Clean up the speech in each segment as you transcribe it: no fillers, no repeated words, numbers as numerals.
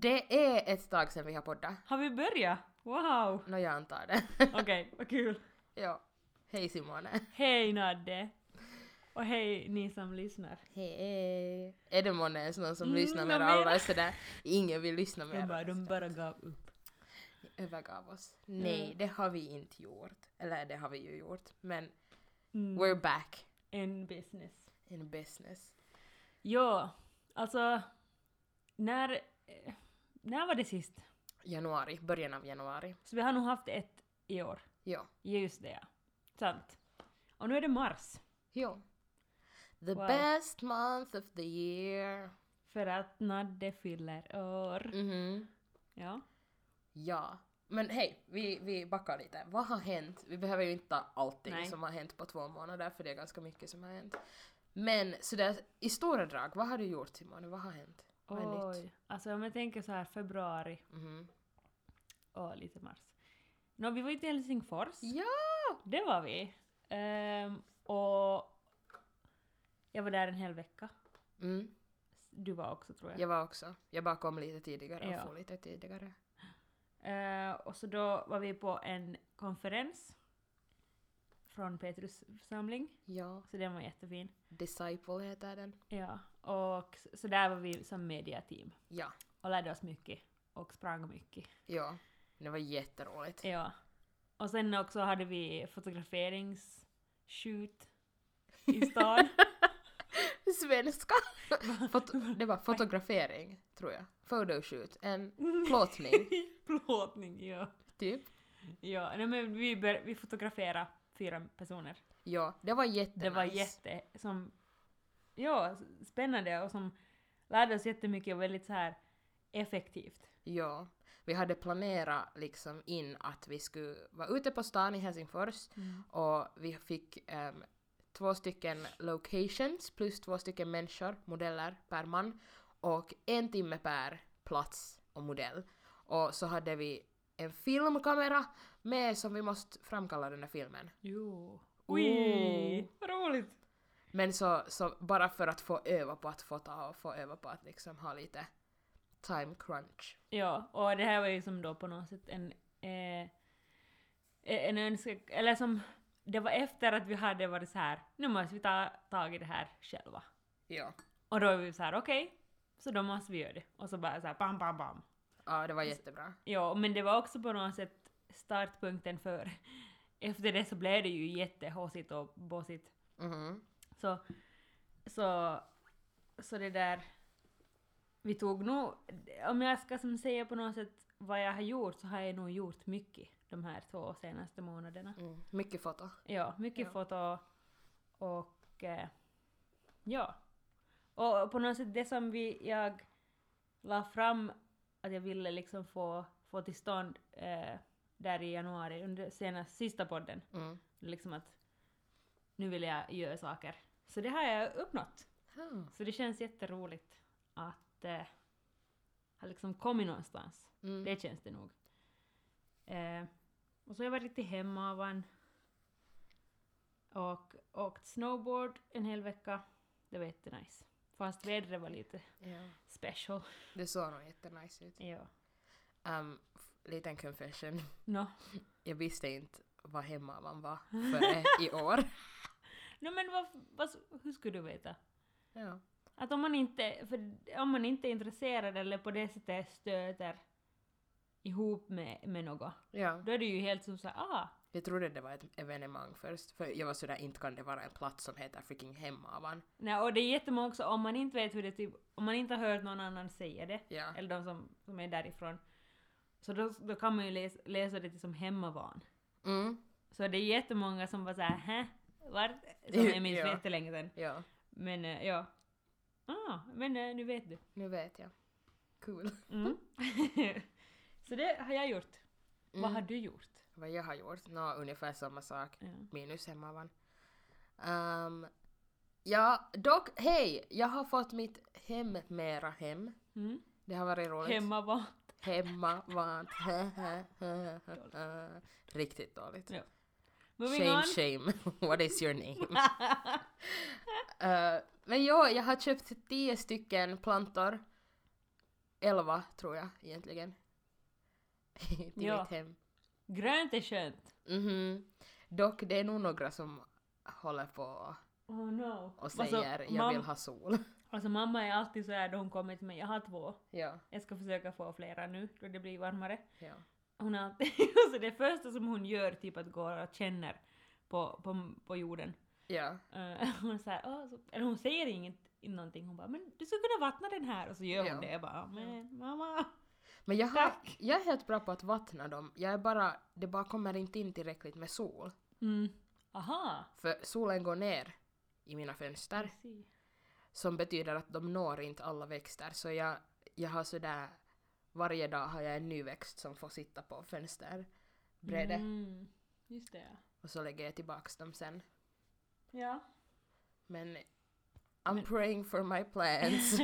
Det är ett tag sedan vi har poddat. Har vi börjat? Wow! Nå, jag antar det. Okej, vad kul. Ja. Hej Simone. Hej Nadde. Och hej ni som lyssnar. Hej. Är det månne ens någon som lyssnar med alla sådär? Ingen vill lyssna med alla. De bara gav upp. Ni övergav oss. Nej, det har vi inte gjort. Eller det har vi ju gjort. Men we're back. In business. Ja, alltså när var det sist? Januari, början av januari. Så vi har nog haft ett i år. Ja. Just det, ja. Sant. Och nu är det mars. Jo. The best month of the year. För att Nadde fyller år. Mm-hmm. Ja. Ja. Men hej, vi backar lite. Vad har hänt? Vi behöver ju inte ta allting som har hänt på 2 månader, för det är ganska mycket som har hänt. Men så där, i stora drag, vad har du gjort Simone? Vad har hänt? Vad är nytt? Alltså om jag tänker så här, februari. Mm-hmm. Och lite mars. No, vi var ju till Helsingfors. Ja! Det var vi. Och jag var där en hel vecka. Mm. Du var också, tror jag. Jag var också. Jag bara kom lite tidigare och får lite tidigare. Och så då var vi på en konferens från Petrus samling. Ja. Så den var jättefin. Disciple heter den. Ja. Och så där var vi som mediateam. Ja. Och lärde oss mycket. Och sprang mycket. Ja. Det var jätteroligt. Ja. Och sen också hade vi fotograferingsshoot i stan. Svenska. Det var fotografering, tror jag. Photoshoot. En plåtning. Plåtning, ja. Typ. Ja, men vi fotograferade 4 personer. Ja, det var jättenice. Det var spännande och som lärde oss jättemycket och väldigt så här effektivt. Ja. Vi hade planerat liksom in att vi skulle vara ute på stan i Helsingfors och vi fick 2 stycken locations plus 2 stycken människor, modeller per man och 1 timme per plats och modell. Och så hade vi en filmkamera med som vi måste framkalla den här filmen. Jo. Oj, vad roligt! Men så bara för att få öva på att fota och få öva på att liksom ha lite time crunch. Ja, och det här var ju som då på något sätt en önskan, eller som det var efter att vi hade varit så här, nu måste vi ta tag i det här själva. Ja. Och då var vi så här, okej, så då måste vi göra det. Och så bara så här, bam, bam, bam. Ja, det var jättebra. Ja, men det var också på något sätt startpunkten för efter det så blev det ju jättehåsigt och bossigt. Mm-hmm. Så det där. Vi tog nog, om jag ska som säga på något sätt vad jag har gjort, så har jag nog gjort mycket de här 2 senaste månaderna. Mm. Mycket foto. Ja, mycket foto och ja. Och på något sätt det som jag la fram att jag ville liksom få till stånd där i januari under sista podden. Mm. Liksom att nu vill jag göra saker. Så det har jag uppnått. Mm. Så det känns jätteroligt att har liksom kommit någonstans. Mm. Det känns det nog. Och så har jag varit lite hemma av en och åkt snowboard en hel vecka. Det var jättenice. Fast vädret var lite special. Det såg nog jättenice ut. Ja. Liten confession. No. Jag visste inte vad hemma var för i år. No, men hur skulle du veta? Ja. Att om man inte är intresserad eller på det sättet stöter ihop med något, då är det ju helt som så här, Jag trodde det var ett evenemang först, för jag var sådär, inte kan det vara en plats som heter freaking Hemavan. Nej, och det är jättemånga också, om man inte vet hur det typ, om man inte har hört någon annan säga det, eller de som är därifrån, så då kan man ju läsa det till som Hemavan. Mm. Så det är jättemånga som var såhär, som jag minns för jättelänge sedan. Ja. Men nu vet du. Nu vet jag. Cool. Mm. Så det har jag gjort. Mm. Vad har du gjort? Vad jag har gjort? Nå, ungefär samma sak. Ja. Minus hemmavan. Jag har fått mitt hem mera hem. Mm. Det har varit roligt. Hemmavant. Riktigt dåligt. Ja. Shame. What is your name? Men jag har köpt 10 stycken plantor 11 tror jag egentligen. Till mitt hem. Grönt är skönt. Mm-hmm. Dock, det är nog några som håller på och säger alltså, jag vill ha sol. Alltså mamma är alltid så här då hon kommer till mig, jag har 2. Ja. Jag ska försöka få flera nu då det blir varmare. Ja. Hon har alltid, alltså det första som hon gör typ att gå och känner på jorden. Ja. Hon så här, så, eller hon säger någonting, hon bara, men du ska kunna vattna den här. Och så gör hon det, jag bara, men mamma. Men jag är helt bra på att vattna dem. Jag är bara, det bara kommer inte in tillräckligt med sol. Mm. Aha. För solen går ner i mina fönster. Som betyder att de når inte alla växter. Så jag har sådär, varje dag har jag en ny växt som får sitta på fönsterbrädet. Mm. Just det. Och så lägger jag tillbaka dem sen. Ja. Men I'm praying for my plants.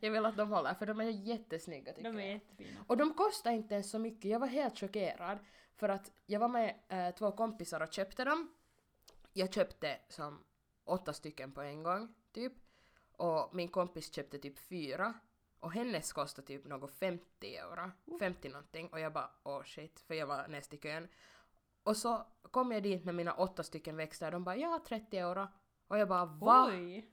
Jag vill att de håller, för de är jättesnygga tycker jag. De är jättefina. Och de kostar inte ens så mycket. Jag var helt chockerad. För att jag var med 2 kompisar och köpte dem. Jag köpte som 8 stycken på en gång, typ. Och min kompis köpte typ 4. Och hennes kostade typ något 50 euro. 50 någonting. Och jag bara, åh shit. För jag var näst i kön. Och så kom jag dit med mina 8 stycken växter. Och de bara, ja 30 euro. Och jag bara, va? Oj.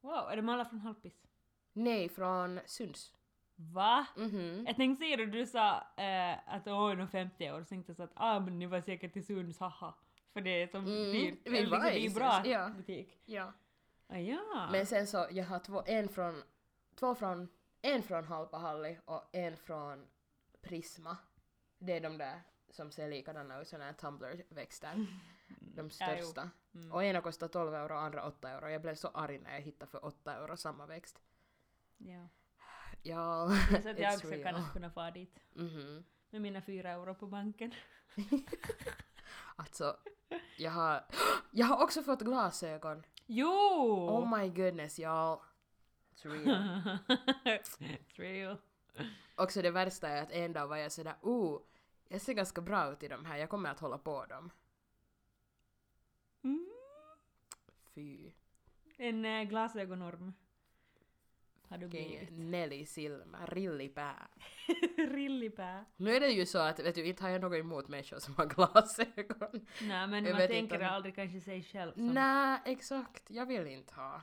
Wow, är de alla från Halpis? Nej, från Sunds. Va? Mm-hmm. Jag tänkte säga du sa att åh, de 50 år. Så tänkte jag så att, men ni var säkert till Sunds, haha. För det är som dyrt. Vi var liksom, i bra butik. Ja. Ah, ja. Men sen så, jag har 2 från Halpahalli och 1 från Prisma. Det är de där som ser likadana ut, sådana här tumblerväxter. De största. Mm. Och ena kostar 12 euro och andra 8 euro. Jag blev så arg när jag hittade för 8 euro samma växt. Ja. Ja, så att jag också kunna få dit. Mm-hmm. Med mina 4 euro på banken. Alltså, jag har också fått glasögon. Jo! Oh my goodness, y'all. It's real. It's real. Också det värsta är att en dag var jag sådär, jag ser ganska bra ut i de här. Jag kommer att hålla på dem. Mm. Fy. En glasögonorm. Har du blivit? Nelly Silma, rillipää. Rillipää. Nu är det ju så att, vet du, inte har jag något emot människor som har glasögon. Nej, men man tänker aldrig kanske sig själv. Som... Nej, exakt. Jag vill inte ha.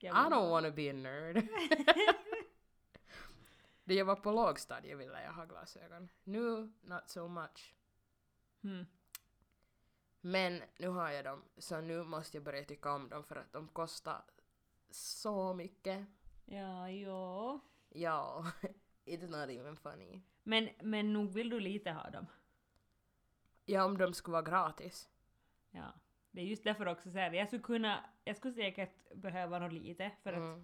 I don't wanna be a nerd. Det jag var på lågstadiet ville jag ha glasögon. Nu, not so much. Mm. Men nu har jag dem, så nu måste jag börja tycka om dem för att de kostar så mycket. Ja. Ja, it's not even funny. Men nog vill du lite ha dem? Ja, om de skulle vara gratis. Ja, det är just därför också så här, jag skulle säkert behöva något lite för att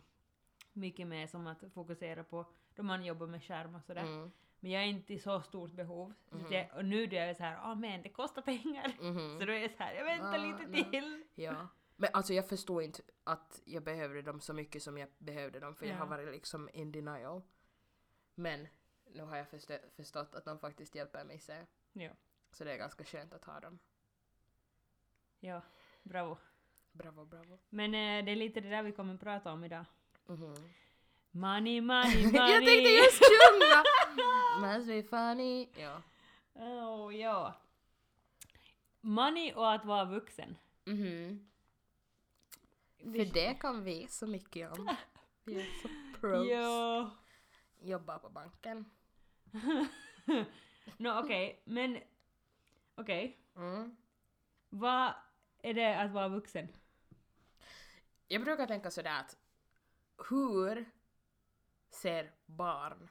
mycket mer som att fokusera på då man jobbar med skärm och sådär. Mm. Men jag är inte i så stort behov. Mm-hmm. Och nu då är jag så här, men det kostar pengar. Mm-hmm. Så då är jag så här, jag väntar lite till. Ja. Men alltså jag förstår inte att jag behövde dem så mycket som jag behövde dem. För jag har varit liksom in denial. Men nu har jag förstått att de faktiskt hjälper mig så. Ja. Så det är ganska skönt att ha dem. Ja, bravo. Men det är lite det där vi kommer att prata om idag. Mm-hmm. Money. Jag tänkte just sjunga. Must be funny. Ja. Ja. Money och att vara vuxen. Mm-hmm. För det kan vi så mycket om. Vi är så pros. Ja. Jobbar på banken. Okej. Vad är det att vara vuxen? Jag brukar tänka sådär att hur ser barn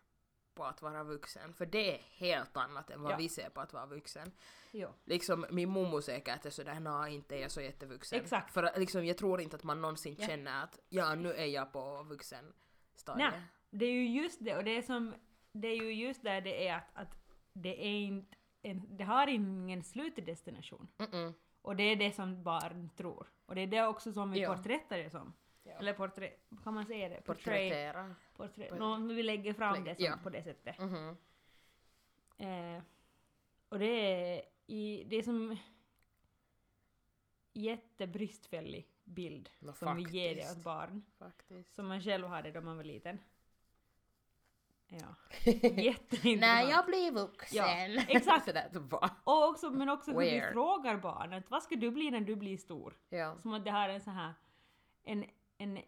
på att vara vuxen? För det är helt annat än vad vi ser på att vara vuxen. Jo. Liksom, min mommo säkert är sådär, nej, inte är jag så jättevuxen. Exakt. För liksom, jag tror inte att man någonsin känner att, nu är jag på vuxenstadiet. Nej, det är ju just det. Och det är ju just där det är att det är inte det har ingen slutdestination. Mm-mm. Och det är det som barn tror. Och det är det också som vi porträttar det som. Ja. Eller kan man säga det? Porträttera. Vi lägger fram det som, på det sättet. Mm-hmm. Och det är som jättebristfällig bild som vi ger det åt barn. Faktiskt. Som man själv hade då man var liten. Ja. Jätteintressant. När jag blir vuxen. Ja, exakt. Och också, men också hur du frågar barnet. Vad ska du bli när du blir stor? Ja. Som att det här är en så här en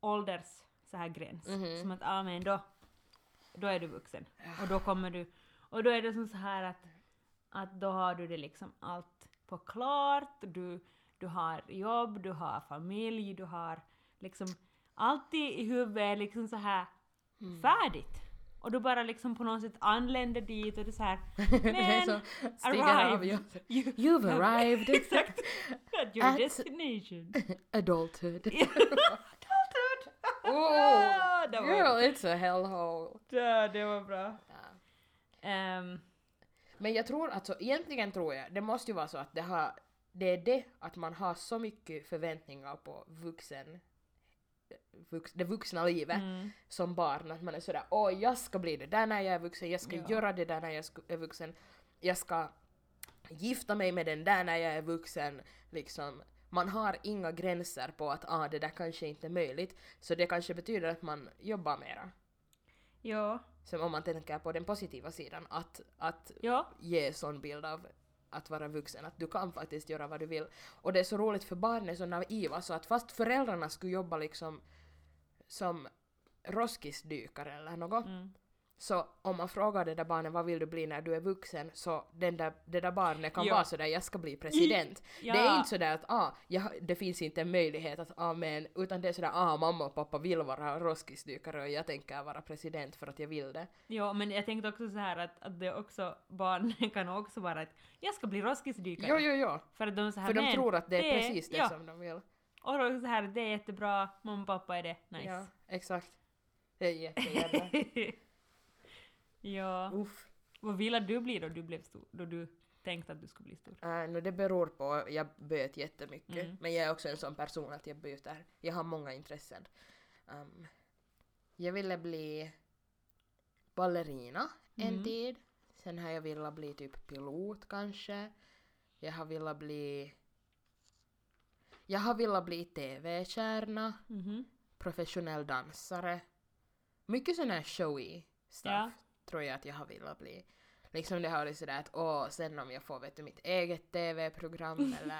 ålders så här gräns. Mm-hmm. Som att, ja men då är du vuxen. Och då kommer du, och då är det som så här att då har du det liksom allt på klart. Du har jobb, du har familj, du har liksom allt i huvudet liksom så här färdigt. Och du bara liksom på något sätt anländer dit och det är så här, men arrived. You've arrived. Exakt. At your destination. Adulthood. Adulthood. Oh, girl, it's a hellhole. Ja, det var bra. Ja. Men jag tror, alltså egentligen tror jag, det måste ju vara så att det är det att man har så mycket förväntningar på det vuxna livet som barn, att man är sådär, åh jag ska bli det där när jag är vuxen, jag ska göra det där när jag är vuxen, jag ska gifta mig med den där när jag är vuxen, liksom, man har inga gränser på att det där kanske inte är möjligt, så det kanske betyder att man jobbar mera. Ja. Som om man tänker på den positiva sidan, att ge sån bild av att vara vuxen, att du kan faktiskt göra vad du vill. Och det är så roligt för barn är så naiva, så att fast föräldrarna skulle jobba liksom som roskisdykare eller något, så om man frågar det där barnet vad vill du bli när du är vuxen, så det där barnet kan vara sådär, jag ska bli president. Ja. Det är inte sådär att det finns inte en möjlighet att men, utan det är sådär, mamma och pappa vill vara roskisdykare och jag tänker vara president för att jag vill det. Ja, men jag tänkte också så här att det också, barnen kan också vara att jag ska bli roskisdykare. Jo. För att de, så här, för de tror att det är precis det som de vill. Och då så här, det är jättebra, mamma och pappa är det, nice. Ja, exakt. Det är jättejävla. Ja. Uff. Vad ville du bli då du blev stor? Då du tänkte att du skulle bli stor? Det beror på. Jag byter jättemycket. Men jag är också en sån person att jag byter. Jag har många intressen. Jag ville bli ballerina en tid. Sen har jag velat bli typ pilot kanske. Jag har velat bli tv-kärna. Professionell dansare. Mycket sån här showy stuff. Ja. Tror jag att jag har velat bli. Liksom det har varit sådär att sen om jag får mitt eget tv-program eller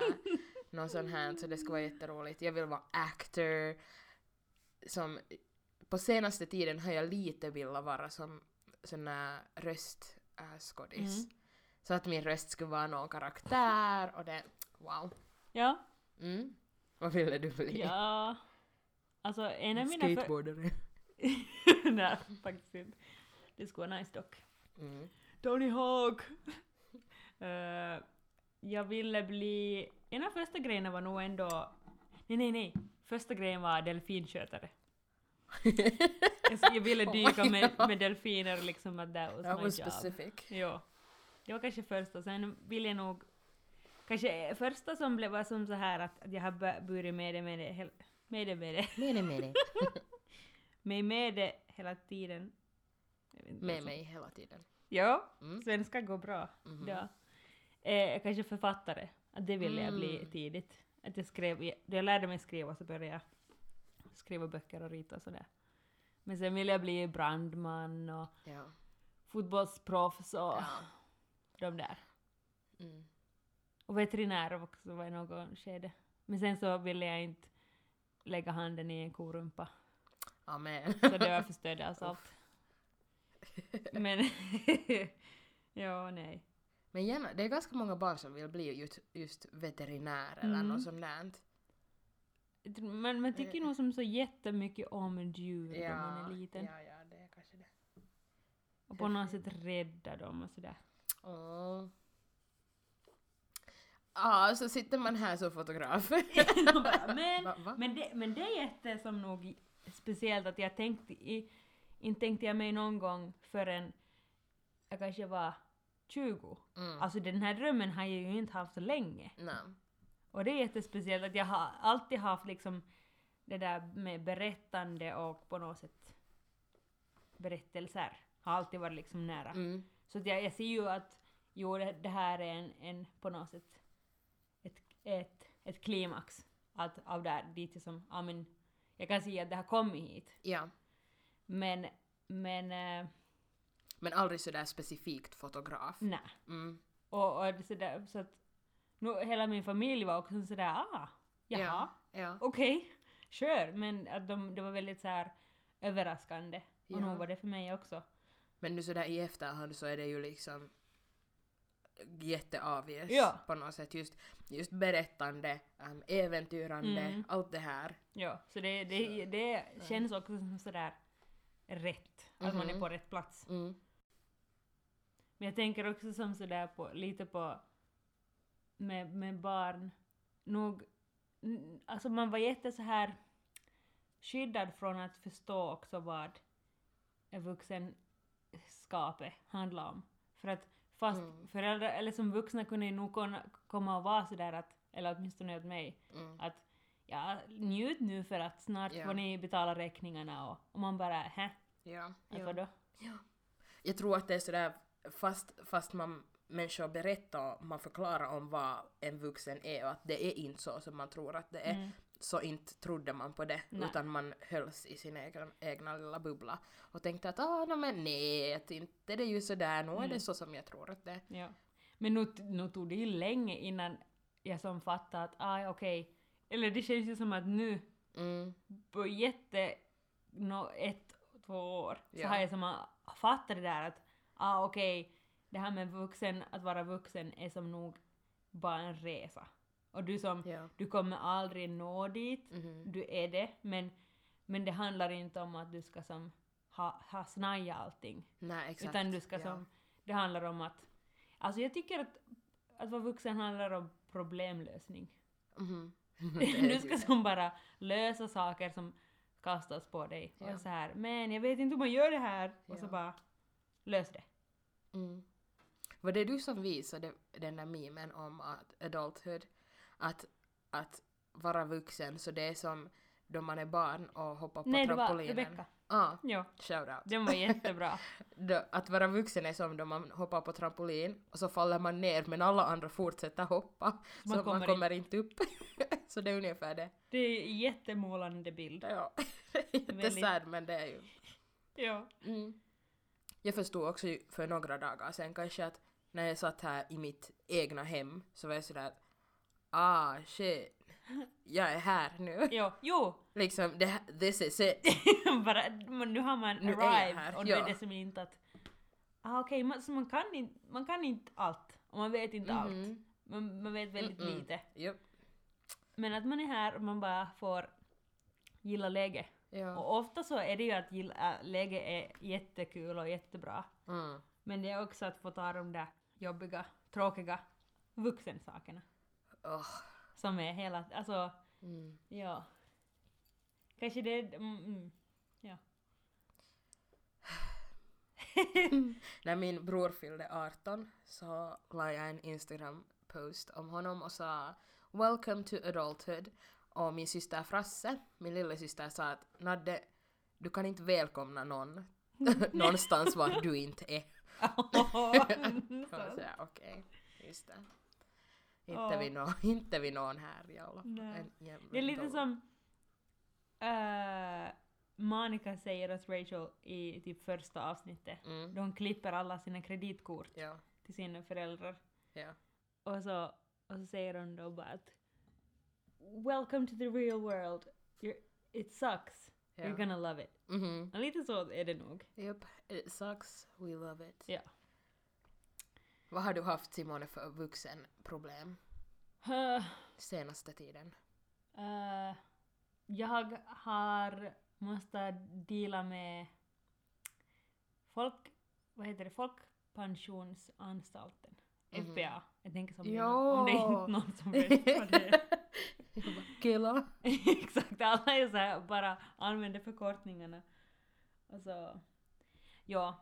någon sån här, så det ska vara jätteroligt. Jag vill vara actor. Som på senaste tiden har jag lite velat vara som sån här röstskådis. Så att min röst skulle vara någon karaktär och det, wow. Ja. Vad ville du bli? Ja. Alltså en av mina skateboardare. Nej, faktiskt inte. Det skulle vara nice dock. Tony Hawk! Jag ville bli... En av första grejerna var nog ändå... Nej. Första grejen var delfinskötare. Jag ville dyka med delfiner liksom. That was my job. Specific. Ja. Det var kanske första. Sen ville jag nog... Kanske första som blev var som så här att jag har burit med det hela tiden. Med mig hela tiden. Ja, svenska går bra. Ja. Kanske författare. Det ville jag bli tidigt. Att jag lärde mig skriva, så började jag skriva böcker och rita och sådär. Men sen ville jag bli brandman och fotbollsproffs och de där. Och veterinär också var i någon skede. Men sen så ville jag inte lägga handen i en korumpa. Amen. Så det var förstörd alltså allt. Men nej. Men gärna, det är ganska många barn som vill bli just veterinär eller något sånt där. Men man tycker nog som så jättemycket om djur när man är liten. Ja, det är kanske det. Och på något sätt rädda dem och sådär. Så sitter man här som fotograf. Men det är jätte som nog speciellt att jag tänkte jag mig någon gång förrän jag kanske var 20. Alltså den här drömmen har jag ju inte haft så länge. Nej. Och det är jättespeciellt att jag har alltid haft liksom det där med berättande och på något sätt berättelser. Har alltid varit liksom nära. Så att jag ser ju att det här är en på något sätt ett klimax av där dit som jag kan se att det har kommit hit. Ja. Men Men aldrig sådär specifikt fotograf. Nej. Mm. Och sådär, så att nu, hela min familj var också sådär, jaha, ja. Okej, kör. Men att det var väldigt såhär överraskande. Och nog var det för mig också. Men nu sådär i efterhand så är det ju liksom jätteavvies på något sätt. Just berättande, äventyrande, allt det här. Ja, så det känns också som sådär rätt. Att man är på rätt plats. Mm. Men jag tänker också som sådär på, lite på med barn. Nog, alltså man var jätte så här skyddad från att förstå också vad vuxenskapet handlar om. För att fast föräldrar, eller som vuxna kunde nog komma och vara sådär att, eller åtminstone åt mig, att ja, njut nu för att snart får ni betala räkningarna och man bara, vadå? Ja. Jag tror att det är sådär, fast människor berättar, man förklarar om vad en vuxen är och att det är inte så som man tror att det är, så inte trodde man på det. Nej. Utan man hölls i sin egna lilla bubbla och tänkte att det är ju sådär, nu är det så som jag tror att det är. Ja. Men nu tog det ju länge innan jag som fattade att okej. Eller det känns ju som att nu på 1-2 år så har jag som fattat det där att okej, det här med vuxen, att vara vuxen är som nog bara en resa. Och du som, du kommer aldrig nå dit, du är det, men det handlar inte om att du ska som ha snaja allting. Nej, exakt. Utan du ska som, det handlar om att, alltså jag tycker att vara vuxen handlar om problemlösning. Du ska som bara lösa saker som kastas på dig och så här, men jag vet inte hur man gör det här och så bara, lös det. Mm. Var det du som visade den där memen om att adulthood, att vara vuxen, så det är som då man är barn och hoppar på trampolinen. Nej, det var Rebecca. Ja, shoutout. Den var jättebra. Att vara vuxen är som då man hoppar på trampolin och så faller man ner, men alla andra fortsätter hoppa. Så man kommer inte upp. Så det är ungefär det. Det är en jättemålande bild. Ja, jättesärd, men det är ju... Ja. Mm. Jag förstod också för några dagar sen kanske att när jag satt här i mitt egna hem så var jag sådär att shit, jag är här nu. Jo. Liksom, this is it. Men nu har man arrived och nu är det som inte att okej, så man kan inte allt och man vet inte allt. Man vet väldigt lite. Yep. Men att man är här och man bara får gilla läget. Ja. Och ofta så är det ju att läget är jättekul och jättebra. Men det är också att få ta de där jobbiga, tråkiga vuxensakerna. Som är hela... Alltså, ja. Kanske det... ja. När min bror fyllde 18 så la jag en Instagram-post om honom och sa "Welcome to adulthood." Och min syster Frasse, min lilla syster, sa att Nadde, du kan inte välkomna någon någonstans var du inte är. Så jag, okej, just det. Inte vi någon här i alla fall. Det är lite som Monica säger att Rachel i typ första avsnittet. Då hon klipper alla sina kreditkort till sina föräldrar. Yeah. Och så säger hon då bara att "Welcome to the real world. It sucks. Yeah. You're gonna love it." Och lite så är det nog. Yep, it sucks. We love it. Ja. Yeah. Vad har du haft, Simone, för vuxenproblem? Senaste tiden. Jag har måste dela med Folkpensionsanstalten. FPA. Jag tänker som om det är inte någon som vet vad det är. Killa. Exakt, alla är så här, bara använder förkortningarna. Alltså, ja,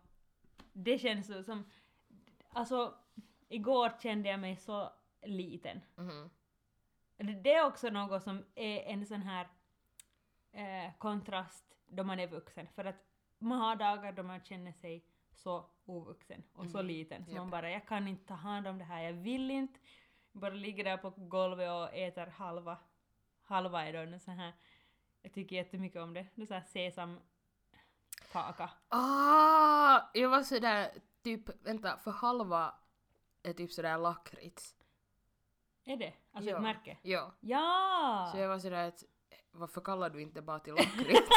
det känns som, alltså, igår kände jag mig så liten. Det är också något som är en sån här kontrast då man är vuxen. För att man har dagar då man känner sig så ovuxen och så liten. Så man bara, jag kan inte ta hand om det här, jag vill inte. Bara ligger där på golvet och äter halva i dagen. Så här. Jag tycker jättemycket om det. Det är så här sesam. kaka. Ah, jag var sådär typ, vänta, för halva är typ sådär lakrits. Är det? Alltså jo. Ett märke? Jo. Ja! Så jag var sådär att, varför kallar du inte bara till lakrits?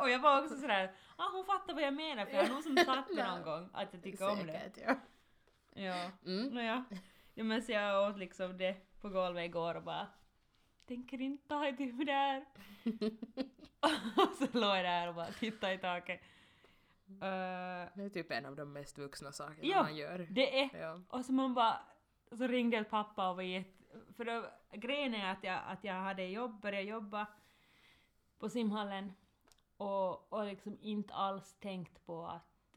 Och jag var också sådär, hon fattar vad jag menar, för jag har nog som sagt det någon gång att jag tycker om det. Säkert, ja. Ja, men så jag åt liksom det på golvet igår och bara tänker inte ha ett huvud där. Och så låg jag där och bara tittade i taket. Det är typ en av de mest vuxna sakerna man gör. Det är. Ja. Och så man bara, så ringde jag pappa och var för då, grejen är att jag hade börjat jobba på simhallen och liksom inte alls tänkt på att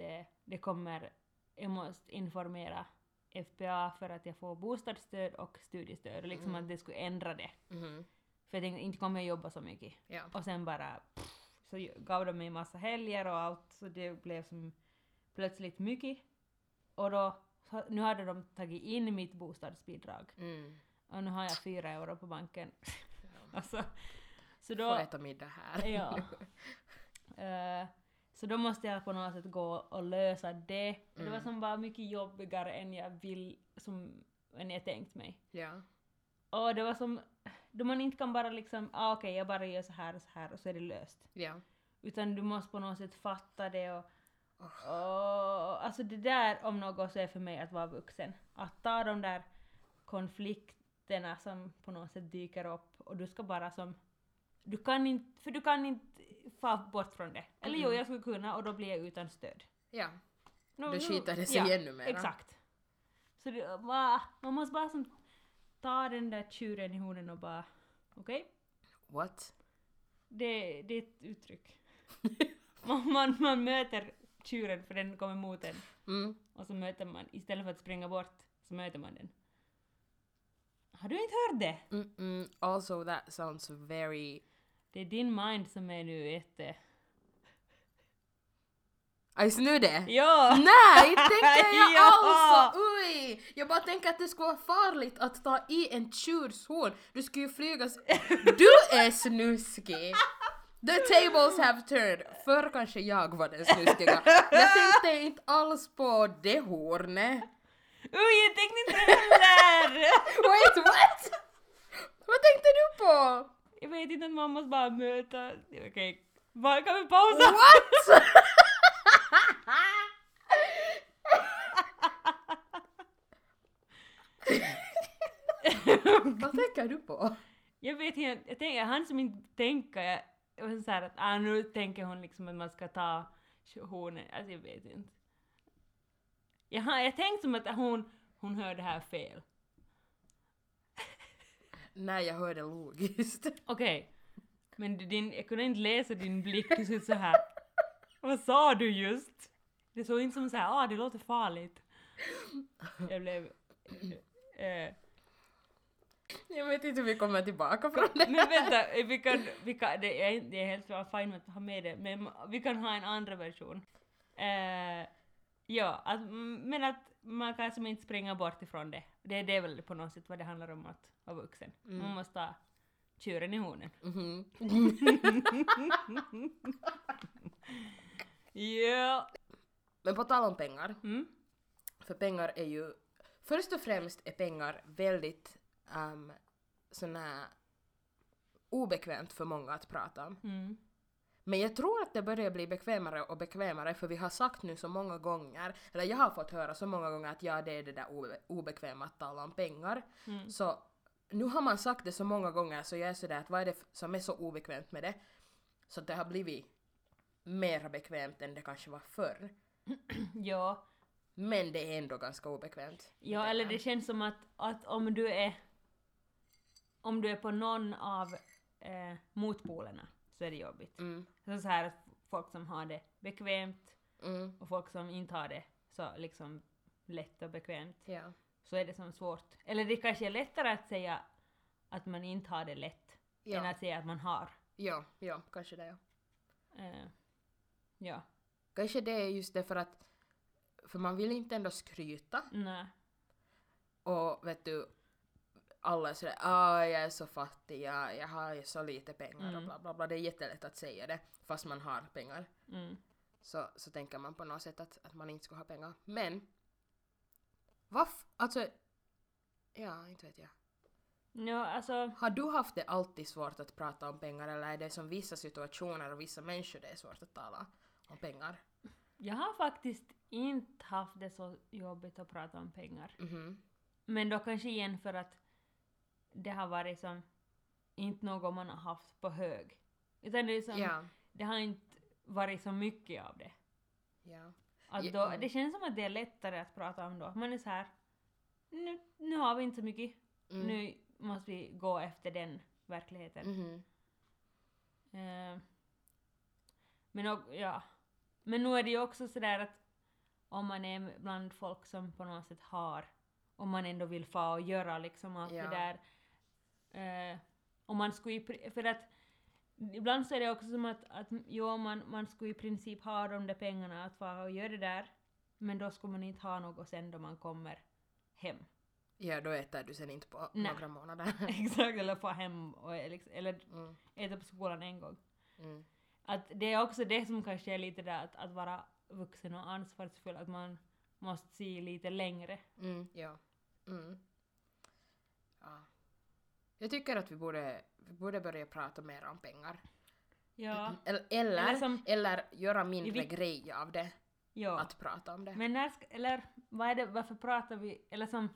det kommer, jag måste informera FPA för att jag får bostadsstöd och studiestöd. Liksom att det skulle ändra det. Mm. För jag tänkte, inte kommer jag jobba så mycket. Ja. Och sen bara, så gav de mig en massa helger och allt. Så det blev som plötsligt mycket. Och då, nu hade de tagit in mitt bostadsbidrag. Mm. Och nu har jag 4 euro på banken. Ja. Alltså, så då, får äta middag här. Ja. Så då måste jag på något sätt gå och lösa det. Mm. Det var som bara mycket jobbigare än jag tänkt mig. Ja. Och det var som, då man inte kan bara liksom, okej, jag bara gör så här och så är det löst. Ja. Utan du måste på något sätt fatta det och alltså det där om något så är för mig att vara vuxen. Att ta de där konflikterna som på något sätt dyker upp och du ska bara som, du kan inte få bort från det. Eller jag skulle kunna och då blir jag utan stöd. Ja. Då skitar det sig ännu mer. Exakt. Så det, man måste bara som ta den där tjuren i hornen och bara okej. What? Det är ett uttryck. man möter tjuren för den kommer mot en. Mm. Och så möter man, istället för att springa bort så möter man den. Har du inte hört det? Mm-mm. Also that sounds very... Det är din mind som är nu jätte... I snudde? Ja! Nej, tänkte jag alltså! Oj! Jag bara tänkte att det skulle vara farligt att ta i en tjurshorn. Du skulle ju flyga... Du är snuskig! The tables have turned. Förr kanske jag var den snuskiga. Jag tänkte inte alls på det hornet. Oj, jag tänkte inte heller! Wait, what? Vad tänkte du på? Jag vet inte att man måste bara möta... Okej, bara kan vi pausa? What? Vad tänker du på? Jag vet inte, jag tänker, han som inte tänker, jag så här att nu tänker hon liksom att man ska ta hornen, alltså jag vet inte. Jag tänkte som att hon hör det här fel. Nej, jag hörde logiskt. Okej. Okay. Men jag kunde inte läsa din blick. Du såg så här. Vad sa du just? Det såg inte som så här, det låter farligt. Jag blev... Jag vet inte hur vi kommer tillbaka från det. Men vänta, vi kan, det är helt klart fint att ha med det. Men vi kan ha en andra version. Men att man kan som inte springa bort ifrån det. Det är väl på något sätt vad det handlar om att vara vuxen. Mm. Man måste ta tjuren i hornen. Mm-hmm. Ja. Men på tal om pengar. Mm. För pengar är ju... Först och främst är pengar väldigt såna obekvämt för många att prata om. Mm. Men jag tror att det börjar bli bekvämare och bekvämare för vi har sagt nu så många gånger, eller jag har fått höra så många gånger att ja, det är det där obekväma att tala om pengar. Mm. Så nu har man sagt det så många gånger så jag är sådär att vad är det som är så obekvämt med det? Så det har blivit mer bekvämt än det kanske var förr. Ja. Men det är ändå ganska obekvämt. Ja, eller det känns som att om du är på någon av motpolerna så är det jobbigt. Mm. Så här folk som har det bekvämt och folk som inte har det så liksom lätt och bekvämt. Ja. Så är det som svårt. Eller det kanske är lättare att säga att man inte har det lätt än att säga att man har. Ja, kanske det. Ja. Kanske det är just det för man vill inte ändå skryta. Nej. Och vet du, alla är sådär, jag är så fattig, jag har så lite pengar och bla bla bla. Det är jättelätt att säga det, fast man har pengar. Mm. Så tänker man på något sätt att man inte ska ha pengar. Men, alltså, ja, inte vet jag. Ja, alltså, har du haft det alltid svårt att prata om pengar, eller är det som vissa situationer och vissa människor det är svårt att tala om pengar? Jag har faktiskt inte haft det så jobbigt att prata om pengar. Mm-hmm. Men då kanske igen för att det har varit som inte något man har haft på hög. Utan det är som, det har inte varit så mycket av det. Yeah. Att då, det känns som att det är lättare att prata om då. Man är så här, nu har vi inte så mycket. Mm. Nu måste vi gå efter den verkligheten. Mm-hmm. Men nu är det ju också sådär att om man är bland folk som på något sätt har, om man ändå vill få och göra liksom allt det där. Om man skulle för att ibland så är det också som att man skulle i princip ha de där pengarna att få och göra det där, men då skulle man inte ha något sen då man kommer hem. Ja, då äter du sen inte på några månader. Exakt, eller få hem och, eller äta på skolan en gång. Mm. Att det är också det som kanske är lite där att vara vuxen och ansvarsfull, att man måste se lite längre. Ja. Jag tycker att vi borde börja prata mer om pengar. Ja. Eller göra mindre grejer av det. Ja. Att prata om det. Men varför pratar vi, eller som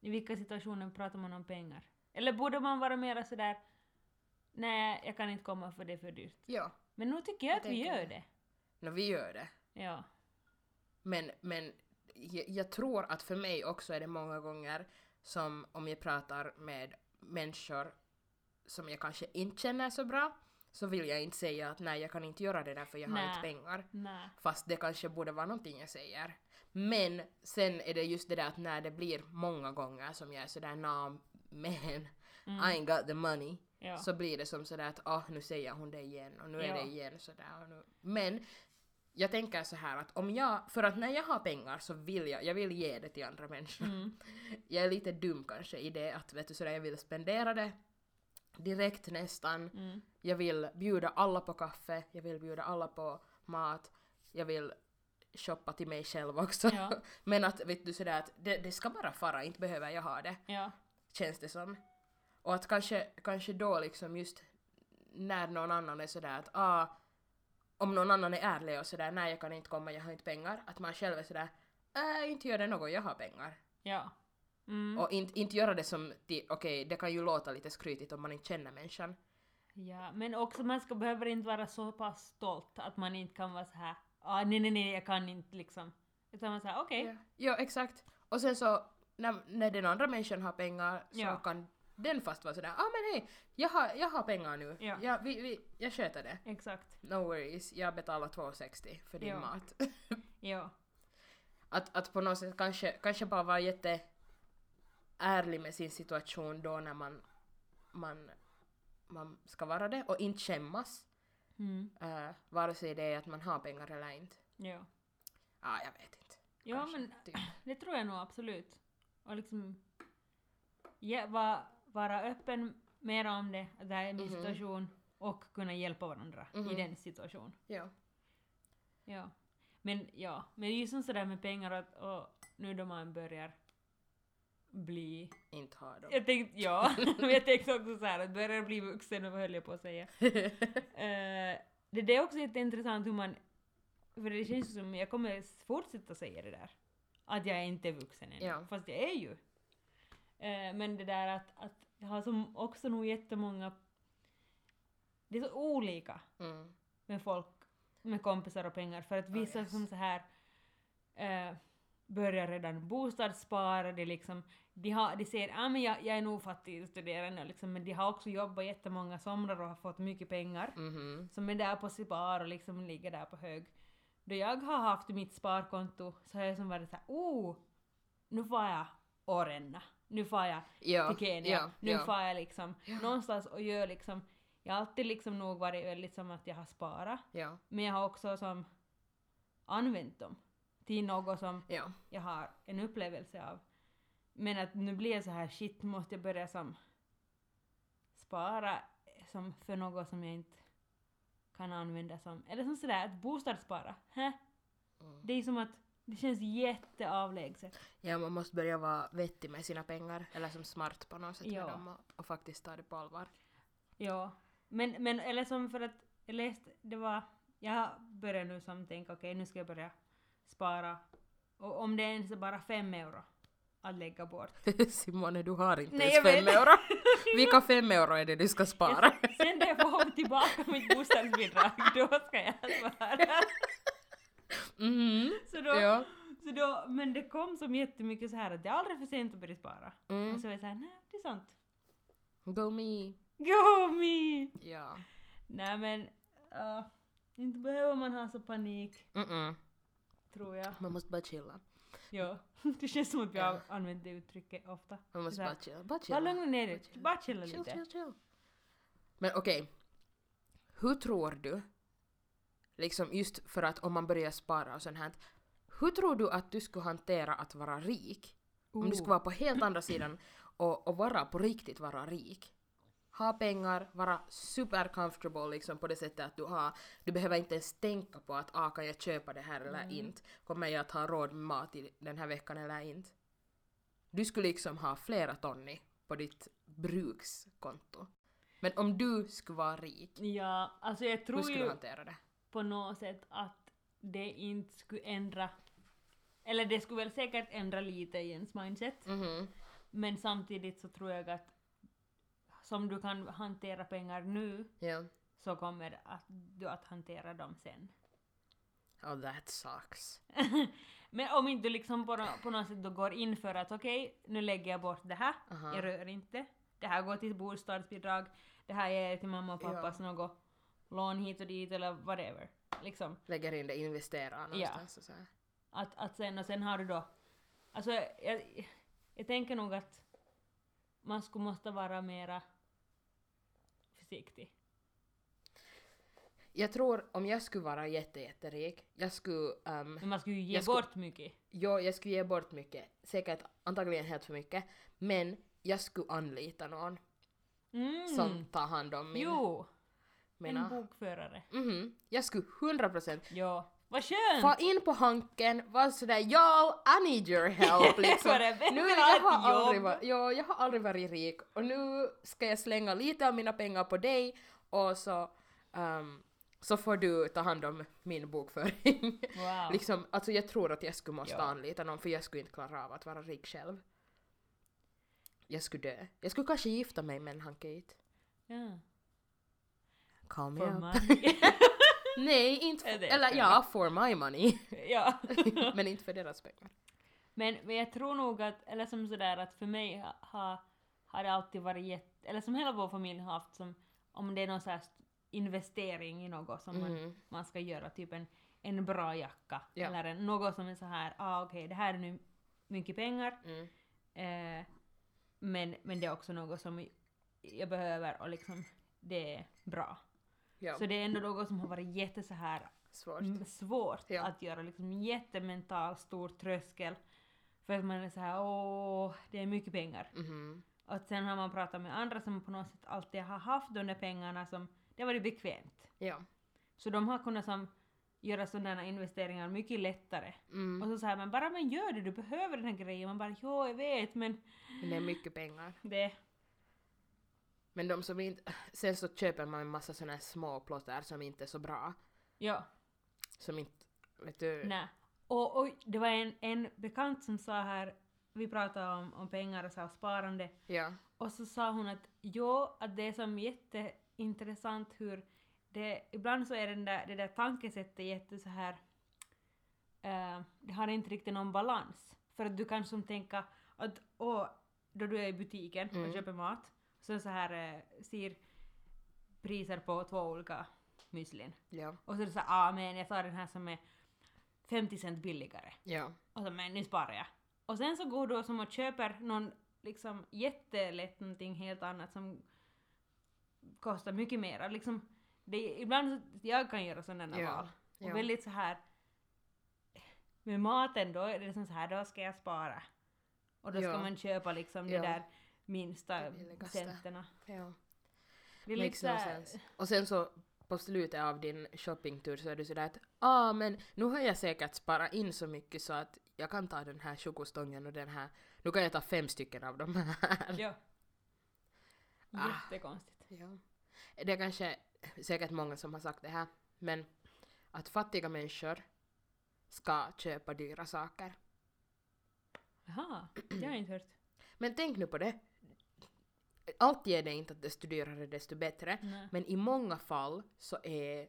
i vilka situationer pratar man om pengar? Eller borde man vara mer sådär, nej, jag kan inte komma för det är för dyrt. Ja. Men nu tycker jag att vi gör det. No, vi gör det. Ja. Men jag tror att för mig också är det många gånger som om jag pratar med människor som jag kanske inte känner så bra, så vill jag inte säga att nej, jag kan inte göra det där för jag har inte pengar. Nej. Fast det kanske borde vara någonting jag säger. Men sen är det just det där att när det blir många gånger som jag är sådär, man, I ain't got the money. Ja. Så blir det som sådär att nu säger hon det igen och nu är det igen sådär. Och nu. Men jag tänker så här att för att när jag har pengar så vill jag vill ge det till andra människor. Mm. Jag är lite dum kanske i det att vet du, sådär, jag vill spendera det direkt nästan. Mm. Jag vill bjuda alla på kaffe, jag vill bjuda alla på mat, jag vill shoppa till mig själv också. Ja. Men att vet du sådär att det ska bara fara, inte behöver jag ha det. Ja. Känns det som. Och att kanske då liksom just när någon annan är sådär att om någon annan är ärlig och sådär, nej jag kan inte komma, jag har inte pengar. Att man själv är sådär, inte gör det något, jag har pengar. Ja. Mm. Och inte göra det som, okej, det kan ju låta lite skrytigt om man inte känner människan. Ja, men också man behöver inte vara så pass stolt att man inte kan vara så här, nej, jag kan inte liksom. Utan man säger okej. Okay. Ja, exakt. Och sen så, när den andra människan har pengar så kan den fast var sådär, men hej, jag har pengar nu. Ja. Jag sköter det. Exakt. No worries, jag betalar 2,60 för din mat. Ja. Att på något sätt kanske bara vara jätteärlig med sin situation då när man ska vara det och inte skämmas. Mm. Vare sig det är att man har pengar eller inte. Ja. Jag vet inte. Ja, kanske, men typ. Det tror jag nog absolut. Och liksom vara öppen mer om det, att det här är min situation och kunna hjälpa varandra i den situationen. Ja. Ja. Men det är ju som sådär med pengar att nu då man börjar bli inte ha dem. Jag tänkte, men jag tänkte också såhär att börjar bli vuxen och vad höll jag på att säga. Det är också jätteintressant hur man, för det känns som jag kommer fortsätta säga det där. Att jag inte är vuxen än. Ja. Fast jag är ju. Men det där att jag har som också nog jättemånga, det är så olika med folk, med kompisar och pengar, för att vissa som så här börjar redan bostadsspara, det liksom, de säger men jag är nog fattig studerande liksom, men de har också jobbat jättemånga somrar och har fått mycket pengar som är där på spar och liksom ligger där på hög. Då jag har haft mitt sparkonto så har jag som varit så här, nu får jag årena. Nu får jag till Kenya. Nu får jag liksom någonstans och gör liksom, jag har alltid liksom nog varit väldigt som att jag har sparat. Ja. Men jag har också som använt dem till något som jag har en upplevelse av. Men att nu blir jag så här, shit, måste jag börja som spara som för något som jag inte kan använda som, eller som sådär att bostadsspara. Det är som att det känns jätteavlägset. Ja, man måste börja vara vettig med sina pengar eller som smart på något sätt med dem och faktiskt ta det på allvar. Ja, men eller som för att jag läste, det var, jag börjar nu som tänker okej, nu ska jag börja spara och om det ens är bara 5 euro att lägga bort. Simone, du har inte ens 5 euro. Vilka 5 euro är det du ska spara? Sen när jag får tillbaka mitt bostadsbidrag, då ska jag spara. Så då, men det kom som jättemycket så här att det är aldrig för sent att börja spara. Och så var jag så här, nej, det är sant. Go me! Ja. Nej, men inte behöver man ha så panik. Tror jag. Man måste bara chilla. Ja, det känns som att jag använder det uttrycket ofta. Man måste bara chilla. Bara chilla lite. Chill. Men okej, hur tror du, liksom just för att om man börjar spara och sånt här, hur tror du att du skulle hantera att vara rik? Om du skulle vara på helt andra sidan och vara på riktigt vara rik. Ha pengar, vara super comfortable liksom på det sättet att du har, du behöver inte ens tänka på att kan jag köpa det här eller inte, kommer jag att ha råd med mat i den här veckan eller inte. Du skulle liksom ha flera tonni på ditt brukskonto. Men om du skulle vara rik, alltså jag tror hur skulle du hantera det? På något sätt att det inte skulle ändra, eller det skulle väl säkert ändra lite i ens mindset, men samtidigt så tror jag att som du kan hantera pengar nu, så kommer att du att hantera dem sen. Oh, that sucks. Men om inte du liksom på något sätt då går in för att okej, nu lägger jag bort det här, jag rör inte. Det här går till bostadsbidrag, det här är till mamma och pappas något lån hit och dit eller whatever. Liksom. Lägger in det, investera någonstans. Och så här. Att sen, och sen har du då, alltså jag tänker nog att man skulle måste vara mera försiktig. Jag tror om jag skulle vara jätterik, jag skulle... Men man skulle ju ge bort mycket. Ja, jag skulle ge bort mycket. Säkert antagligen helt för mycket. Men jag skulle anlita någon som tar hand om mina... en bokförare. Jag skulle 100%. Ja. Vad skönt! Få in på hanken, var sådär, yo, I need your help, liksom. Jag har aldrig varit rik och nu ska jag slänga lite av mina pengar på dig och så får du ta hand om min bokföring. Wow. Liksom, alltså jag tror att jag skulle måste anlita någon, för jag skulle inte klara av att vara rik själv. Jag skulle dö. Jag skulle kanske gifta mig med en hanket. Ja. Calm me up. Nej, inte for my money. Ja. Men inte för deras pengar. Men jag tror nog att, eller som sådär, att för mig har det alltid varit eller som hela vår familj har haft, som om det är någon sån här investering i något som man ska göra, typ en bra jacka eller något som är så här, okej, det här är nu mycket pengar men det är också något som jag behöver och liksom det är bra. Ja. Så det är ändå något som har varit jätte så här svårt att göra, liksom jättemental stor tröskel, för att man är så här, det är mycket pengar. Och sen har man pratat med andra som på något sätt alltid har haft de där pengarna, som det var det bekvämt. Ja. Så de har kunnat som göra sådana investeringar mycket lättare. Och så här, men bara man gör det, du behöver den här grejen, man bara, jag vet, men det är mycket pengar. Det. Men de som inte... Sen så köper man en massa såna här små plottar som inte är så bra. Ja. Som inte... Vet du... Nej. Och det var en bekant som sa här... Vi pratade om pengar och så här, sparande. Ja. Och så sa hon att... att det är som jätteintressant hur... Det, ibland så är det där tankesättet jätte så här... det har inte riktigt någon balans. För att du kan som tänka att... då du är i butiken och köper mat... Så här ser priser på 2 olika müslin. Ja. Och så är det så här, men jag tar den här som är 50 cent billigare. Ja. Och så, men nu sparar jag. Och sen så går du som att köper någon liksom jättelätt någonting helt annat som kostar mycket mer. Liksom, ibland så jag kan göra sådana val. Ja. Och väldigt så här, med maten då är det så här, då ska jag spara. Och då ska man köpa liksom de där minsta centerna. Ja. Det liksom och sen så på slutet av din shoppingtur så är du sådär att men nu har jag säkert sparat in så mycket så att jag kan ta den här chokostången och den här. Nu kan jag ta 5 stycken av dem här. Ja. Jättekonstigt. Ja. Det är kanske säkert många som har sagt det här, men att fattiga människor ska köpa dyra saker. Jaha, jag har inte hört. Men tänk nu på det. Alltid är det inte att desto dyrare desto bättre. Nej. Men i många fall så är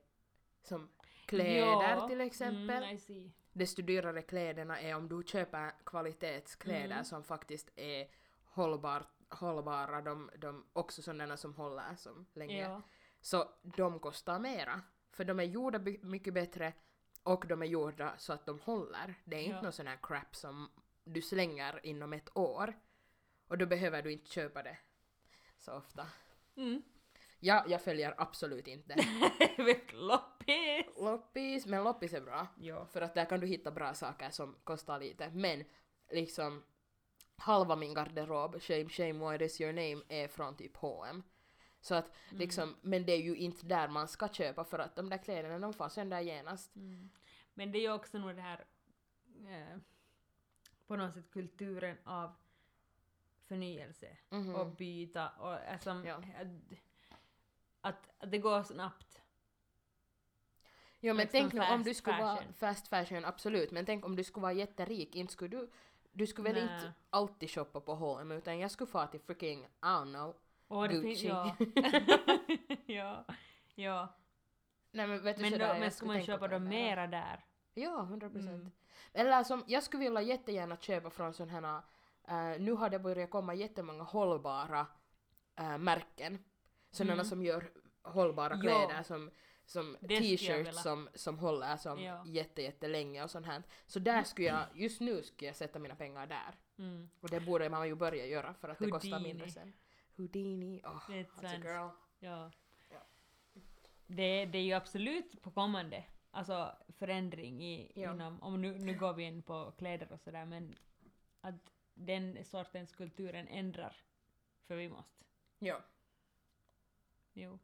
som kläder till exempel. Desto dyrare kläderna är om du köper kvalitetskläder som faktiskt är hållbara. De också sådana som håller som länge. Ja. Så de kostar mera. För de är gjorda mycket bättre och de är gjorda så att de håller. Det är inte någon sån här crap som du slänger inom ett år. Och då behöver du inte köpa det så ofta. Mm. Ja, jag följer absolut inte. Loppis. Men loppis är bra. Ja. För att där kan du hitta bra saker som kostar lite. Men liksom halva min garderob, shame, what is your name, är från typ H&M. Så att liksom, men det är ju inte där man ska köpa för att de där kläderna, de får sönder genast. Mm. Men det är ju också nog det här på något sätt kulturen av förnyelse och byta och alltså, att det går snabbt. Ja, men liksom tänk nu om du skulle vara fast fashion, absolut, men tänk om du skulle vara jätterik, inte skulle du skulle väl inte alltid shoppa på H&M utan jag skulle få till freaking, I don't know, Gucci. Ja. Nej, men vet du, men ska man köpa dem mera där? Ja, 100%. Eller som, jag skulle vilja jättegärna köpa från sån här nu har det börjat komma jättemånga hållbara märken. Sådana som gör hållbara kläder som t-shirts som håller som jättelänge och sånt här. Så där skulle jag, just nu skulle jag sätta mina pengar där. Mm. Och det borde man ju börja göra för att det kostar mindre sen. Houdini, that's a girl. Ja. Ja. Det är ju absolut på kommande. Alltså förändring inom, om nu går vi in på kläder och sådär, men att den sortens kulturen ändrar för vi måste. Ja. Jo.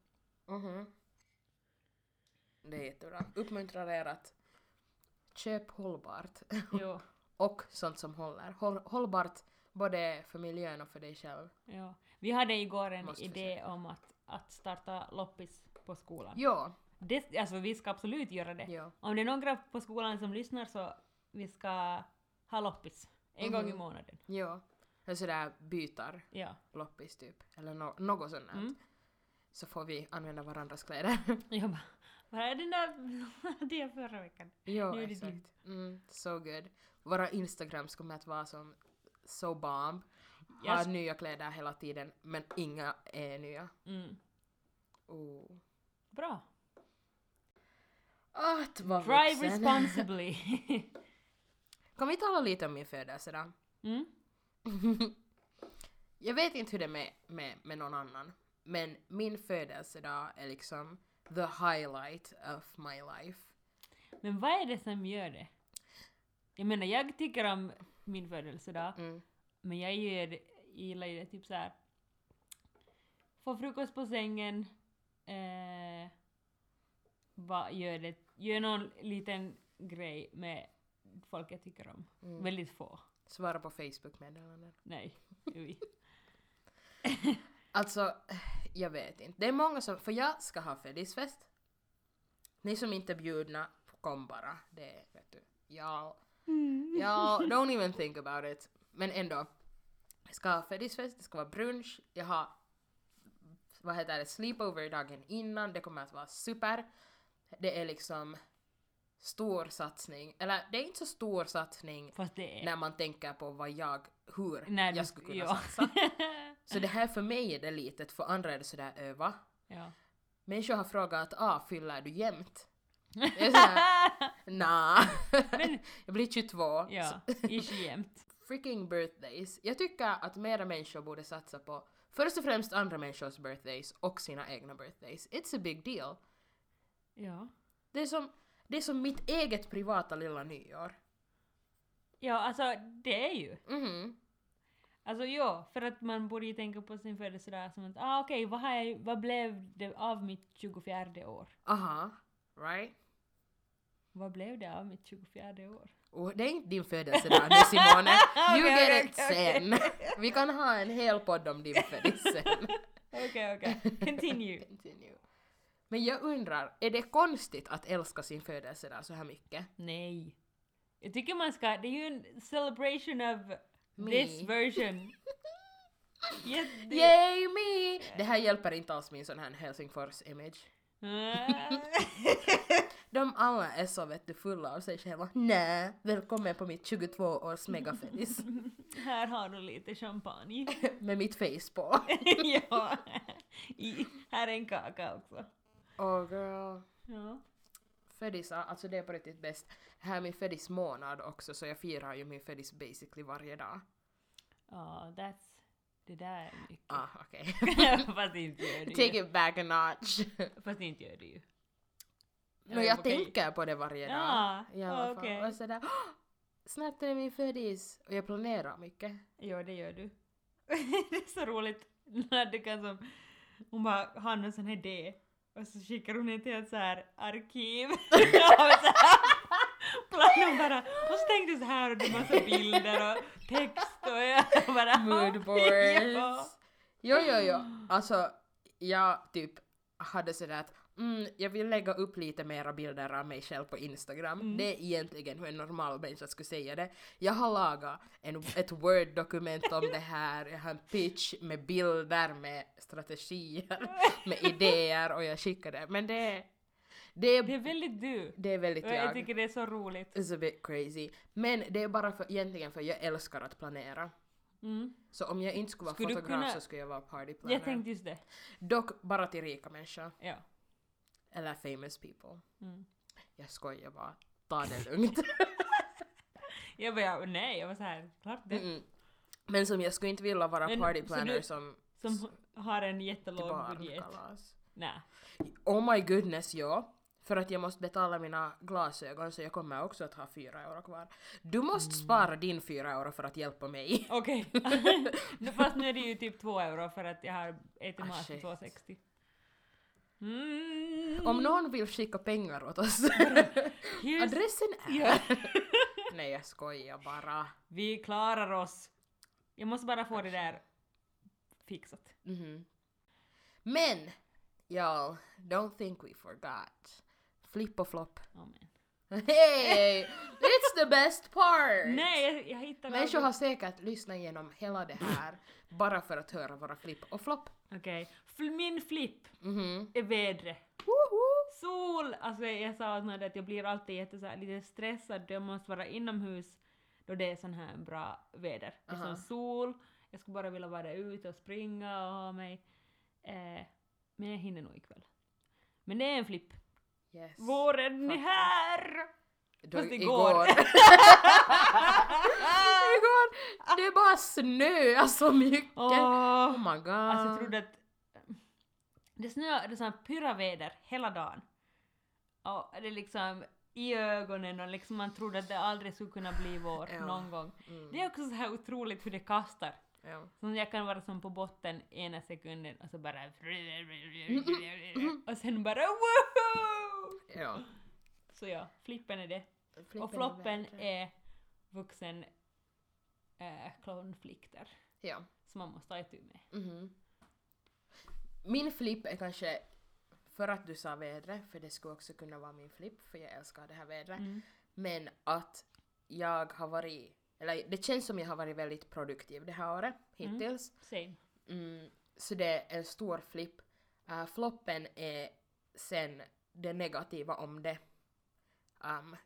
Det är jättebra. Uppmuntrar er att köp hållbart. Jo. Och sånt som håller. Hållbart både för miljön och för dig själv. Ja. Vi hade igår en idé om att starta loppis på skolan. Ja. Det, alltså vi ska absolut göra det. Ja. Om det är några på skolan som lyssnar så vi ska ha loppis. En gång i månaden. Ja. Eller sådär bytar loppis typ. Eller något sånt. Så får vi använda varandras kläder. Jag bara, vad är det förra veckan? Ja, nu är det exakt. So good. Våra Instagrams kommer att vara som so bomb. Har nya kläder hela tiden. Men inga är nya. Oh. Bra. Drive responsibly. Kan vi tala lite om min födelse då? Jag vet inte hur det är med någon annan. Men min födelsedag är liksom the highlight of my life. Men vad är det som gör det? Jag menar, jag tycker om min födelsedag. Men jag gillar det typ så här. Få frukost på sängen. Vad gör det? Gör någon liten grej med folk jag tycker om. Väldigt få. Svara på Facebook-meddelanden. Nej. Alltså, jag vet inte. Det är många som, för jag ska ha födelsedagsfest. Ni som inte är bjudna, kom bara. Det är, vet du, jag don't even think about it. Men ändå, jag ska ha födelsedagsfest, det ska vara brunch. Jag har, sleepover dagen innan. Det kommer att vara super. Det är liksom stor satsning, eller det är inte så stor satsning när man tänker på hur jag skulle kunna satsa. Så det här för mig är det litet, för andra är det sådär öva. Ja. Människor har frågat, fyller du jämnt? Jag är sådär, jag blir 22. Ja, inte jämnt. Freaking birthdays. Jag tycker att mera människor borde satsa på först och främst andra människors birthdays och sina egna birthdays. It's a big deal. Ja. Det är som mitt eget privata lilla nyår. Ja, alltså det är ju. Alltså ja, för att man borde ju tänka på sin födelsedag som att vad blev det av mitt 24 år? Aha, right? Vad blev det av mitt 24 år? Och det är inte din födelsedag nu, Simone. You get it sen. Vi kan ha en hel podd om din födelsedag. Okej. Continue. Men jag undrar, är det konstigt att älska sin födelsedag så här mycket? Nej. Jag tycker man ska, det är ju en celebration of me. This version. Yay me! Det här hjälper inte alls min sån här Helsingfors-image. De alla är så fulla av sig själva. Nej, välkommen på mitt 22-års megafetis. Här har du lite champagne. Med mitt face på. Ja, här är en kaka också. Åh, girl. Ja. Födisar, alltså det är på riktigt bäst. Här är min födismånad också, så jag firar ju min födis basically varje dag. Det där är mycket. Okej. Fast inte gör det. Take it back a notch. Fast inte gör det ju. Men jag tänker på det varje dag. Ja, okej. Och sådär, snart är det min födis. Och jag planerar mycket. Ja, det gör du. Det är så roligt när det kan som... Hon bara har någon sån här idé. Och så skickar hon till ett så här arkiv. Planen bara, och så tänkte så här, och det är massa bilder och text och jag bara... Moodboards. Jo. Alltså, jag typ hade sådär att jag vill lägga upp lite mera bilder av mig själv på Instagram. Det är egentligen hur en normal människa skulle säga det. Jag har lagat ett Word-dokument om det här. Jag har en pitch med bilder, med strategier, med idéer, och jag skickar det. Men det är väldigt du. Det är väldigt jag. Jag tycker det är så roligt. It's a bit crazy. Men det är bara egentligen för jag älskar att planera. Så om jag inte skulle vara fotograf så skulle jag vara partyplaner. Jag tänkte just det. Dock bara till rika människor. Ja. Eller famous people. Jag skojar bara. Ta det lugnt. Jag var så här. Klart det. Men som jag skulle inte vilja vara partyplaner som har en jättelåg budget. Nej. Oh my goodness, ja. För att jag måste betala mina glasögon, så jag kommer också att ha 4 euro kvar. Du måste spara din 4 euro för att hjälpa mig. Okej. Fast nu är det ju typ 2 euro för att jag har ätit mat för 2,60. Om någon vill skicka pengar åt oss. Adressen är... Nej, jag skojar bara. Vi klarar oss. Jag måste bara få det där fixat. Men... Y'all, don't think we forgot. Flip och flopp. Oh, man. Hey! It's the best part! Nej, jag hittar det. Människor har säkert lyssnat igenom hela det här bara för att höra våra flip och flopp. Okej. Min flip är vädre. Sol! Alltså jag sa att jag blir alltid lite stressad. Jag måste vara inomhus då det är sån här bra väder. Det är som sol. Jag skulle bara vilja vara ute och springa och ha mig... Men jag hinner nog ikväll. Men det är en flipp. Yes. Våren är här! Fast igår. Det är bara snö så mycket. Oh my god. Alltså jag trodde att det snöade sån här pyraväder hela dagen. Och det är liksom i ögonen och liksom man trodde att det aldrig skulle kunna bli vår någon gång. Det är också så här otroligt hur det kastar. Ja. Så jag kan vara som på botten ena sekunden och så bara och sen bara woohoo! Ja. Så ja, flippen är det. Och floppen är vuxen konflikter. Ja. Som man måste ta itu med. Min flipp är kanske, för att du sa vädre, för det skulle också kunna vara min flipp, för jag älskar det här vädret. Men att jag har varit... Eller, det känns som jag har varit väldigt produktiv det här året, hittills. Same. Så det är en stor flipp. Floppen är sen det negativa om det.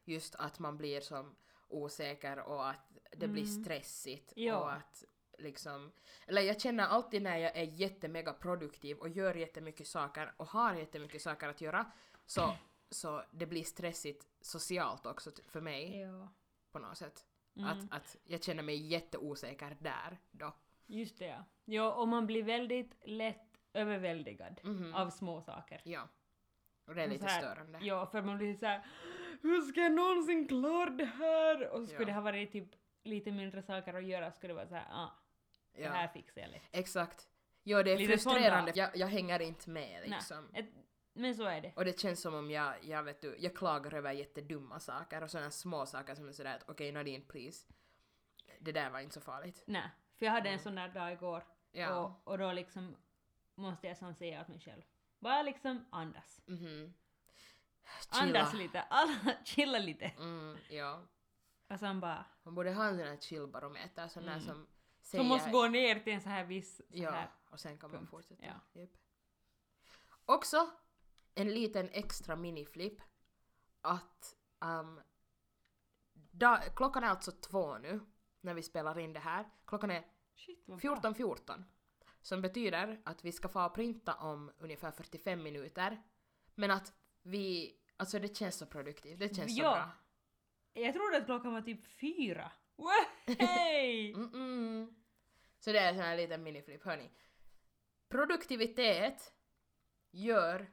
Just att man blir som osäker och att det blir stressigt. Ja. Och att liksom... Eller jag känner alltid när jag är jättemega produktiv och gör jättemycket saker och har jättemycket saker att göra. Så det blir stressigt socialt också för mig. Ja. På något sätt. Att jag känner mig jätteosäker där då. Just det, ja. Ja, och man blir väldigt lätt överväldigad av små saker. Ja, och det är lite störande. Ja, för man blir så här, hur ska jag någonsin klara det här? Och skulle det ha varit typ lite mindre saker att göra, skulle det vara så här, Ja. Det här fixar jag lätt. Exakt. Ja, det är lite frustrerande. Jag hänger inte med liksom. Nej. Men så är det. Och det känns som om jag klagar över jättedumma saker och sådana små saker som är sådär att okej, Nadine, please. Det där var inte så farligt. Nej, för jag hade en sån där dag igår. Ja. Och då liksom måste jag som säga åt mig själv. Bara liksom andas. Mm-hmm. Andas lite. Chilla lite. Mm, ja. Och sen bara... Man borde ha en sån här chillbarometer. Sån där som säger... Som måste gå ner till en så här viss... Så ja, här och sen kan man fortsätta. Ja. Yep. Också... En liten extra miniflip att klockan är alltså 2 nu när vi spelar in det här. Klockan är 14:14 som betyder att vi ska få printa om ungefär 45 minuter. Men att vi, alltså det känns så produktivt, det känns så bra. Jag trodde att klockan var typ 4. Hej! Så det är en sån här liten miniflip, hörni. Produktivitet gör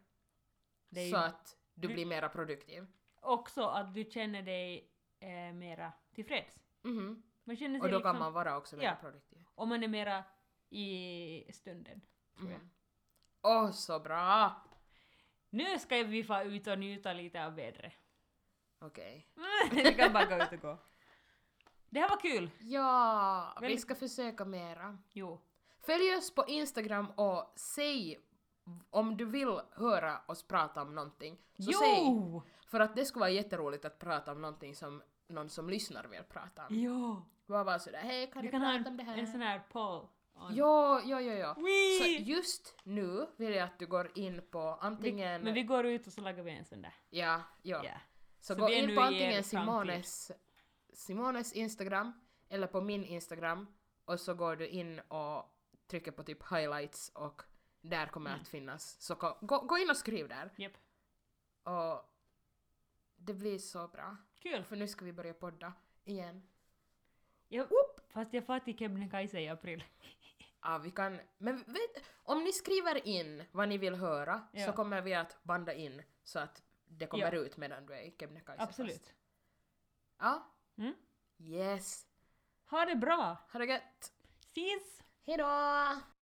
så att du blir mera produktiv. Också att du känner dig mera tillfreds. Mm-hmm. Man känner sig och då liksom, kan man vara också mer produktiv. Och man är mera i stunden. Åh, så bra! Nu ska vi få ut och njuta lite av vädret. Okej. Okay. Vi kan bara gå ut och gå. Det här var kul. Ja, vi ska försöka mera. Jo. Följ oss på Instagram och säg om du vill höra oss prata om någonting så säg, för att det skulle vara jätteroligt att prata om någonting som någon som lyssnar vill prata om. Jo. Bara sådär, hej, kan vi du prata om det här? En sån här poll. Ja. Så just nu vill jag att du går in på antingen... Men vi går ut och så lagar vi en sån där. Ja. Yeah. Så gå in på antingen Simones Instagram eller på min Instagram och så går du in och trycker på typ highlights och där kommer att finnas. Så gå in och skriv där. Yep. Och det blir så bra. Kul. För nu ska vi börja podda igen. Fast jag fattar Kebnekaise i april. Ja, vi kan... Men vet, om ni skriver in vad ni vill höra så kommer vi att banda in så att det kommer ut medan du är i Kebnekaise. Absolut. Fast. Ja. Mm. Yes. Ha det bra. Ha det gött. Ses. Hejdå.